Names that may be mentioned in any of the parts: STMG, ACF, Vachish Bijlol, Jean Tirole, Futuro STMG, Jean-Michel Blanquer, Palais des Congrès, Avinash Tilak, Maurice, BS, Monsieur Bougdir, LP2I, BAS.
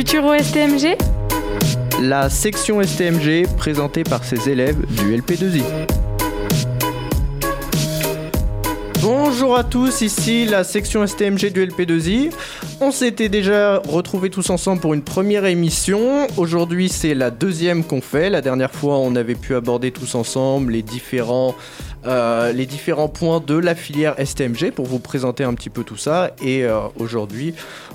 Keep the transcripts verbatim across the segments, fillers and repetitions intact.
Futuro S T M G, la section S T M G présentée par ses élèves du L P deux I. Bonjour à tous, ici la section S T M G du L P deux I. On s'était déjà retrouvés tous ensemble pour une première émission. Aujourd'hui, c'est la deuxième qu'on fait. La dernière fois, on avait pu aborder tous ensemble les différents, euh, les différents points de la filière S T M G pour vous présenter un petit peu tout ça. Et euh, aujourd'hui,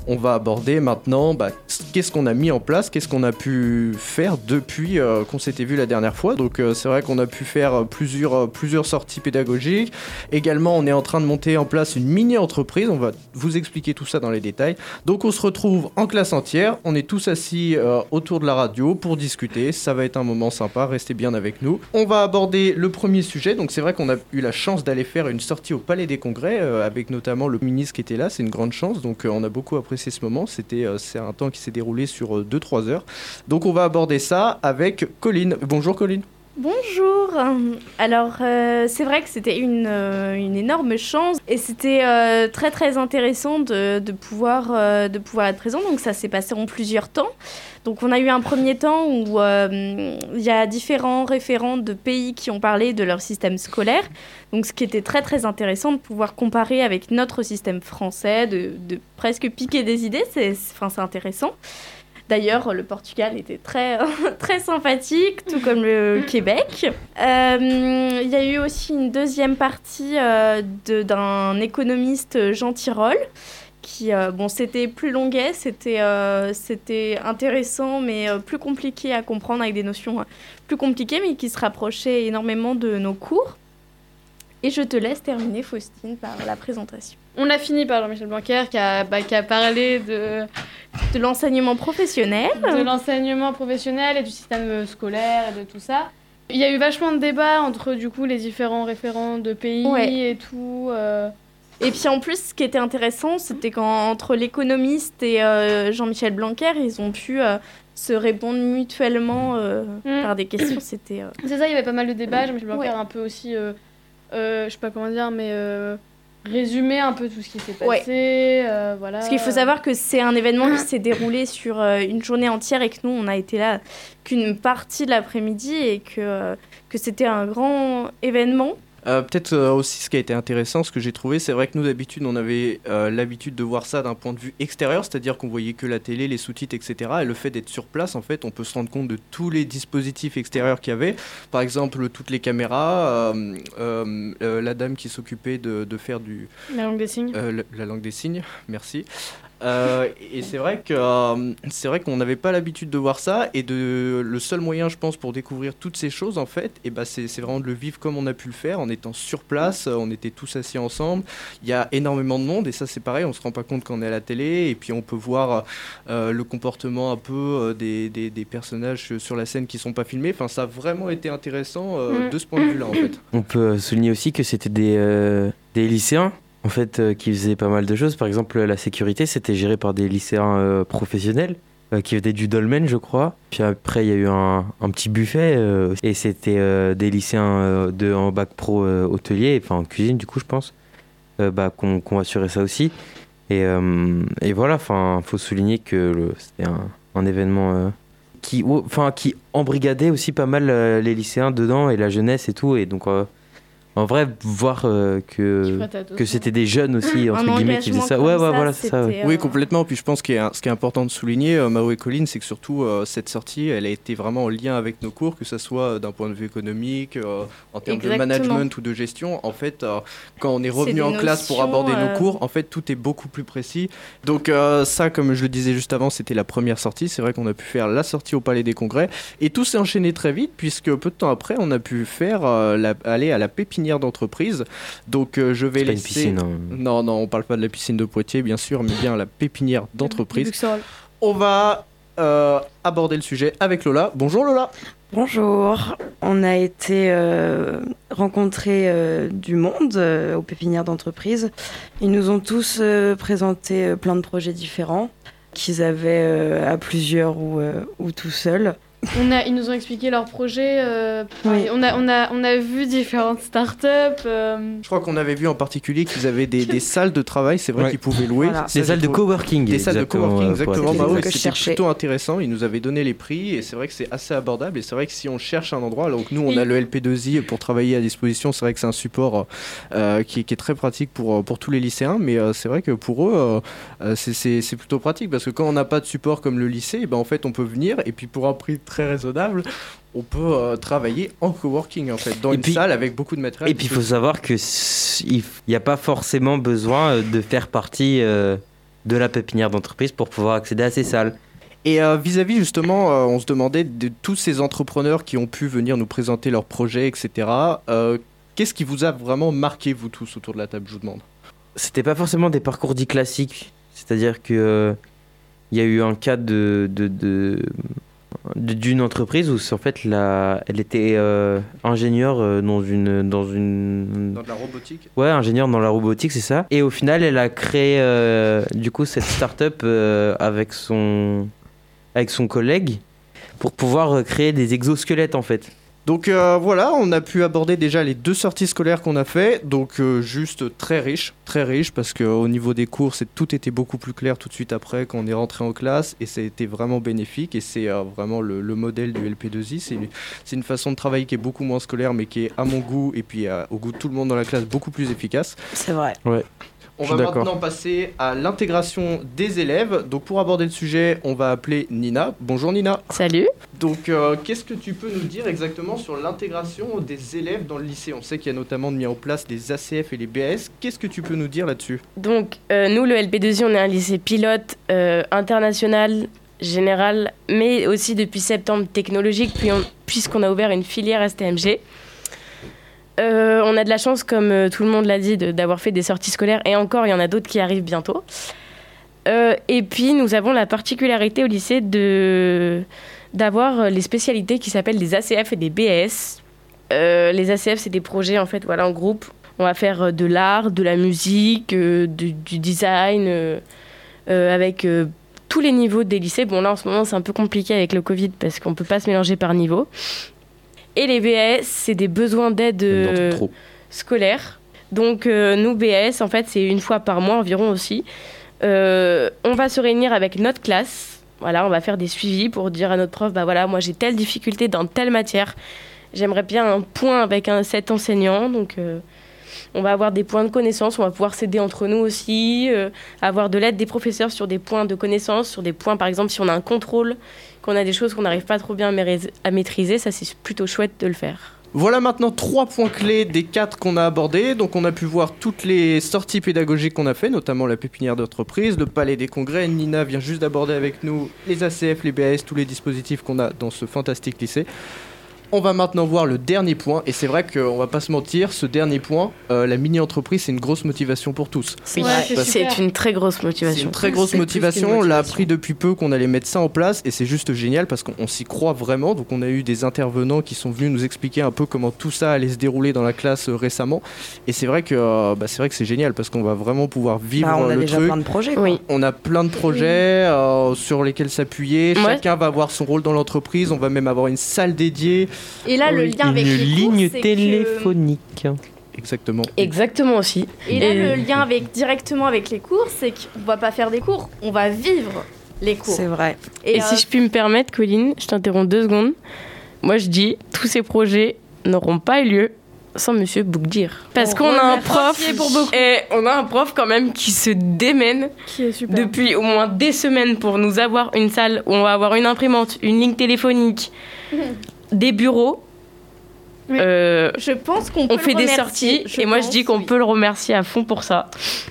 on va aborder maintenant bah, qu'est-ce qu'on a mis en place, qu'est-ce qu'on a pu faire depuis euh, qu'on s'était vu la dernière fois. Donc euh, c'est vrai qu'on a pu faire plusieurs, euh, plusieurs sorties pédagogiques. Également, on est en train de monter en place une mini-entreprise. On va vous expliquer tout ça dans les détails. Donc on se retrouve en classe entière, on est tous assis euh, autour de la radio pour discuter, ça va être un moment sympa, restez bien avec nous. On va aborder le premier sujet, donc c'est vrai qu'on a eu la chance d'aller faire une sortie au Palais des Congrès, euh, avec notamment le ministre qui était là, c'est une grande chance, donc euh, on a beaucoup apprécié ce moment, c'était euh, c'est un temps qui s'est déroulé sur euh, deux trois heures. Donc on va aborder ça avec Colline. Bonjour Colline. Bonjour. Alors euh, c'est vrai que c'était une, euh, une énorme chance et c'était euh, très très intéressant de, de, pouvoir, euh, de pouvoir être présent. Donc ça s'est passé en plusieurs temps. Donc on a eu un premier temps où euh, il y a différents référents de pays qui ont parlé de leur système scolaire. Donc ce qui était très très intéressant de pouvoir comparer avec notre système français, de, de presque piquer des idées, c'est, c'est, enfin, c'est intéressant. D'ailleurs, le Portugal était très, très sympathique, tout comme le Québec. Euh, il y a eu aussi une deuxième partie euh, de, d'un économiste, Jean Tirole, qui, euh, bon, c'était plus longuet, c'était, euh, c'était intéressant, mais euh, plus compliqué à comprendre, avec des notions euh, plus compliquées, mais qui se rapprochaient énormément de nos cours. Et je te laisse terminer, Faustine, par la présentation. On a fini par Jean-Michel Blanquer qui a, bah, qui a parlé de, de l'enseignement professionnel. De l'enseignement professionnel et du système scolaire et de tout ça. Il y a eu vachement de débats entre du coup, les différents référents de pays ouais. et tout. Euh... Et puis en plus, ce qui était intéressant, c'était qu'entre l'économiste et euh, Jean-Michel Blanquer, ils ont pu euh, se répondre mutuellement euh, mmh. par des questions. C'était, euh... C'est ça, il y avait pas mal de débats. Jean-Michel Blanquer ouais. un peu aussi... Euh... Euh, je sais pas comment dire, mais euh, résumer un peu tout ce qui s'est passé. Ouais. Euh, voilà. Parce qu'il faut savoir que c'est un événement qui s'est déroulé sur euh, une journée entière et que nous, on a été là qu'une partie de l'après-midi et que, euh, que c'était un grand événement. Euh, peut-être euh, aussi ce qui a été intéressant, ce que j'ai trouvé, c'est vrai que nous d'habitude on avait euh, l'habitude de voir ça d'un point de vue extérieur, c'est-à-dire qu'on voyait que la télé, les sous-titres, et cetera. Et le fait d'être sur place, en fait, on peut se rendre compte de tous les dispositifs extérieurs qu'il y avait. Par exemple, toutes les caméras, euh, euh, euh, la dame qui s'occupait de, de faire du... La langue des signes. Euh, la, la langue des signes, merci. Euh, et c'est vrai que euh, c'est vrai qu'on n'avait pas l'habitude de voir ça et de le seul moyen je pense pour découvrir toutes ces choses en fait et bah c'est c'est vraiment de le vivre comme on a pu le faire en étant sur place, on était tous assis ensemble, il y a énormément de monde et ça c'est pareil, on se rend pas compte quand on est à la télé et puis on peut voir euh, le comportement un peu euh, des, des des personnages sur la scène qui sont pas filmés, enfin ça a vraiment été intéressant euh, de ce point de vue là en fait. On peut souligner aussi que c'était des euh, des lycéens en fait, euh, qui faisait pas mal de choses. Par exemple, la sécurité, c'était géré par des lycéens euh, professionnels euh, qui venaient du dolmen, je crois. Puis après, il y a eu un, un petit buffet euh, et c'était euh, des lycéens euh, de, en bac pro euh, hôtelier, enfin en cuisine, du coup, je pense, euh, bah, qu'on, qu'on assurait ça aussi. Et, euh, et voilà, il faut souligner que le, c'était un, un événement euh, qui, ou, qui embrigadait aussi pas mal euh, les lycéens dedans et la jeunesse et tout. Et donc... Euh, En vrai, voir euh, que, que c'était des jeunes aussi, entre guillemets, qui faisaient ça. Ouais, ouais, ça, voilà, c'est ça. Ouais. Euh... Oui, complètement. Puis je pense que ce qui est important de souligner, euh, Mao et Colline, c'est que surtout, euh, cette sortie, elle a été vraiment en lien avec nos cours, que ce soit d'un point de vue économique, euh, en termes Exactement. de management ou de gestion. En fait, euh, quand on est revenu en notions, classe pour aborder euh... nos cours, en fait, tout est beaucoup plus précis. Donc euh, ça, comme je le disais juste avant, c'était la première sortie. C'est vrai qu'on a pu faire la sortie au Palais des Congrès. Et tout s'est enchaîné très vite, puisque peu de temps après, on a pu faire euh, la, aller à la pépinière d'entreprise. Donc euh, je vais c'est laisser... Pas une piscine, hein. Non, non, on parle pas de la piscine de Poitiers, bien sûr, mais bien la pépinière d'entreprise. On va euh, aborder le sujet avec Lola. Bonjour Lola. Bonjour. On a été euh, rencontrer euh, du monde euh, aux pépinières d'entreprise. Ils nous ont tous euh, présenté euh, plein de projets différents qu'ils avaient euh, à plusieurs ou, euh, ou tout seuls. on a, ils nous ont expliqué leur projet. Euh, oui. on, a, on, a, on a vu différentes startups. Euh... Je crois qu'on avait vu en particulier qu'ils avaient des, des salles de travail, c'est vrai ouais. qu'ils pouvaient louer. Voilà. Des salles de coworking. Des salles de coworking, exactement. Bah oui, c'était plutôt intéressant. Ils nous avaient donné les prix et c'est vrai que c'est assez abordable. Et c'est vrai que si on cherche un endroit, donc nous on et... a le L P deux I pour travailler à disposition. C'est vrai que c'est un support euh, qui, qui est très pratique pour, pour tous les lycéens, mais euh, c'est vrai que pour eux, euh, c'est, c'est, c'est plutôt pratique parce que quand on n'a pas de support comme le lycée, et ben en fait on peut venir et puis pour un prix très raisonnable, on peut euh, travailler en coworking en fait, dans et une puis, salle avec beaucoup de matériel. Et puis il faut savoir qu'il n'y a pas forcément besoin de faire partie euh, de la pépinière d'entreprise pour pouvoir accéder à ces salles. Et euh, vis-à-vis justement, euh, on se demandait de tous ces entrepreneurs qui ont pu venir nous présenter leurs projets, et cetera. Euh, qu'est-ce qui vous a vraiment marqué vous tous autour de la table, je vous demande ? C'était pas forcément des parcours dits classiques, c'est-à-dire que euh, y a eu un cas de, de, de, de d'une entreprise où en fait la, elle était euh, ingénieure dans une dans une dans de la robotique. Ouais, ingénieure dans la robotique, c'est ça. Et au final, elle a créé euh, du coup cette start-up euh, avec son avec son collègue, pour pouvoir créer des exosquelettes en fait. Donc euh, voilà, on a pu aborder déjà les deux sorties scolaires qu'on a fait, donc euh, juste très riche, très riche, parce qu'au niveau des cours, c'est, tout était beaucoup plus clair tout de suite après quand on est rentré en classe, et ça a été vraiment bénéfique, et c'est euh, vraiment le, le modèle du L P deux I, c'est, c'est une façon de travailler qui est beaucoup moins scolaire, mais qui est à mon goût, et puis euh, au goût de tout le monde dans la classe, beaucoup plus efficace. C'est vrai. Ouais. On va D'accord. maintenant passer à l'intégration des élèves. Donc pour aborder le sujet, on va appeler Nina. Bonjour Nina. Salut. Donc euh, qu'est-ce que tu peux nous dire exactement sur l'intégration des élèves dans le lycée ? On sait qu'il y a notamment mis en place les A C F et les B S. Qu'est-ce que tu peux nous dire là-dessus ? Donc euh, nous, le L P deux I, on est un lycée pilote euh, international, général, mais aussi depuis septembre technologique, puis on, puisqu'on a ouvert une filière S T M G. Euh, on a de la chance, comme euh, tout le monde l'a dit, de, d'avoir fait des sorties scolaires. Et encore, il y en a d'autres qui arrivent bientôt. Euh, et puis, nous avons la particularité au lycée de, d'avoir les spécialités qui s'appellent des A C F et des B S. Euh, les A C F, c'est des projets en fait, voilà, en groupe. On va faire de l'art, de la musique, euh, du, du design, euh, euh, avec euh, tous les niveaux des lycées. Bon, là, en ce moment, c'est un peu compliqué avec le Covid parce qu'on ne peut pas se mélanger par niveau. Et les B A S, c'est des besoins d'aide euh, scolaire. Donc, euh, nous, B A S, en fait, c'est une fois par mois environ aussi. Euh, on va se réunir avec notre classe. Voilà, on va faire des suivis pour dire à notre prof, bah voilà, moi, j'ai telle difficulté dans telle matière. J'aimerais bien un point avec un, cet enseignant. Donc, euh, on va avoir des points de connaissance. On va pouvoir s'aider entre nous aussi. Euh, avoir de l'aide des professeurs sur des points de connaissance, sur des points, par exemple, si on a un contrôle, qu'on a des choses qu'on n'arrive pas trop bien à maîtriser, ça c'est plutôt chouette de le faire. Voilà maintenant trois points clés des quatre qu'on a abordés. Donc on a pu voir toutes les sorties pédagogiques qu'on a fait, notamment la pépinière d'entreprise, le Palais des Congrès. Nina vient juste d'aborder avec nous les A C F, les B A S, tous les dispositifs qu'on a dans ce fantastique lycée. On va maintenant voir le dernier point, et c'est vrai qu'on va pas se mentir, ce dernier point, euh, la mini-entreprise, c'est une grosse motivation pour tous. Oui, ouais, c'est, c'est une très grosse motivation. C'est une très grosse motivation. motivation, on l'a appris depuis peu qu'on allait mettre ça en place, et c'est juste génial parce qu'on s'y croit vraiment. Donc on a eu des intervenants qui sont venus nous expliquer un peu comment tout ça allait se dérouler dans la classe euh, récemment, et c'est vrai, que, euh, bah, c'est vrai que c'est génial parce qu'on va vraiment pouvoir vivre bah, on a le déjà truc. Plein de projets, oui. On a plein de projets euh, sur lesquels s'appuyer, ouais. Chacun va avoir son rôle dans l'entreprise, on va même avoir une salle dédiée. Et là, le lien avec les cours, ligne c'est téléphonique. Que... Exactement. Exactement aussi. Et là, euh... le lien avec, directement avec les cours, c'est qu'on ne va pas faire des cours, on va vivre les cours. C'est vrai. Et, Et euh... si je puis me permettre, Colline, je t'interromps deux secondes. Moi, je dis, tous ces projets n'auront pas eu lieu sans Monsieur Bougdir. Parce on qu'on a un prof et on a un prof quand même qui se démène qui est super. Depuis au moins des semaines pour nous avoir une salle où on va avoir une imprimante, une ligne téléphonique. Des bureaux. Oui. Euh, je pense qu'on peut on fait le des sorties je et moi pense, je dis qu'on oui. peut le remercier à fond pour ça.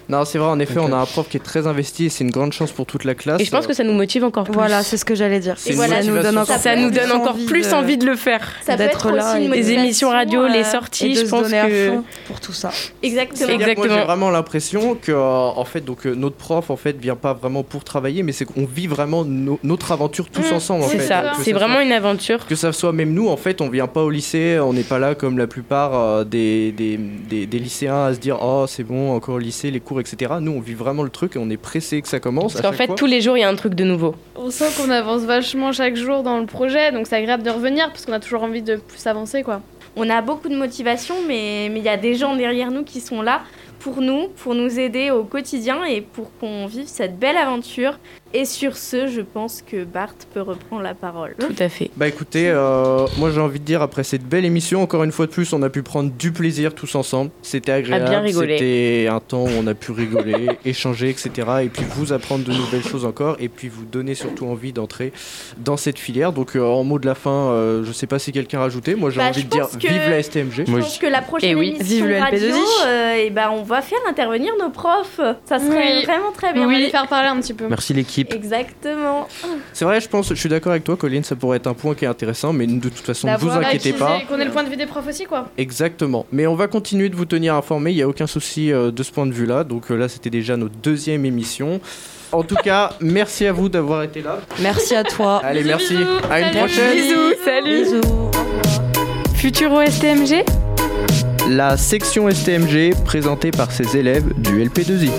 Non, c'est vrai, en effet, okay. On a un prof qui est très investi et c'est une grande chance pour toute la classe. Et je pense que ça nous motive encore plus. Voilà, c'est ce que j'allais dire. Et voilà, nous donne encore, ça nous donne encore plus de... envie de le faire. Ça peut être là, aussi les émissions radio, euh, les sorties, et de je pense que pour tout ça. Exactement. Exactement. Moi, j'ai vraiment l'impression que euh, en fait donc euh, notre prof en fait vient pas vraiment pour travailler, mais c'est qu'on vit vraiment no- notre aventure tous mmh, ensemble en fait. C'est ça, c'est vraiment une aventure. Que ça soit même nous en fait, on vient pas au lycée, on pas là comme la plupart euh, des, des, des, des lycéens à se dire oh c'est bon encore au lycée les cours etc. Nous on vit vraiment le truc et on est pressé que ça commence parce qu'en fait fois. Tous les jours il y a un truc de nouveau. Ouais. on sent qu'on avance vachement chaque jour dans le projet, donc c'est agréable de revenir parce qu'on a toujours envie de plus avancer, quoi. On a beaucoup de motivation, mais il y a des gens derrière nous qui sont là pour nous, pour nous aider au quotidien et pour qu'on vive cette belle aventure. Et sur ce, je pense que Bart peut reprendre la parole. Tout à fait. Bah écoutez, euh, moi j'ai envie de dire, après cette belle émission, encore une fois de plus, on a pu prendre du plaisir tous ensemble. C'était agréable, bien rigolé. C'était un temps où on a pu rigoler, échanger, et cetera. Et puis vous apprendre de nouvelles choses encore, et puis vous donner surtout envie d'entrer dans cette filière. Donc euh, en mot de la fin, euh, je sais pas si quelqu'un a rajouté. Moi j'ai bah, envie de dire, que... vive la S T M G. Je moi, pense je... que la prochaine eh oui. émission vive radio, euh, et bah, on va faire intervenir nos profs. Ça serait oui. vraiment très bien. Oui. On va les faire parler un petit peu. Merci l'équipe. Exactement. C'est vrai, je pense, je suis d'accord avec toi, Colline, ça pourrait être un point qui est intéressant, mais de toute façon, ne vous inquiétez pas. Qu'on ait le point de vue des profs aussi, quoi. Exactement. Mais on va continuer de vous tenir informés, il n'y a aucun souci euh, de ce point de vue-là. Donc euh, là, c'était déjà notre deuxième émission. En tout cas, merci à vous d'avoir été là. Merci à toi. Allez, bisous, merci. Bisous. À une salut. Prochaine. Bisous, salut. Bisous. Futuro S T M G. La section S T M G présentée par ses élèves du L P deux I.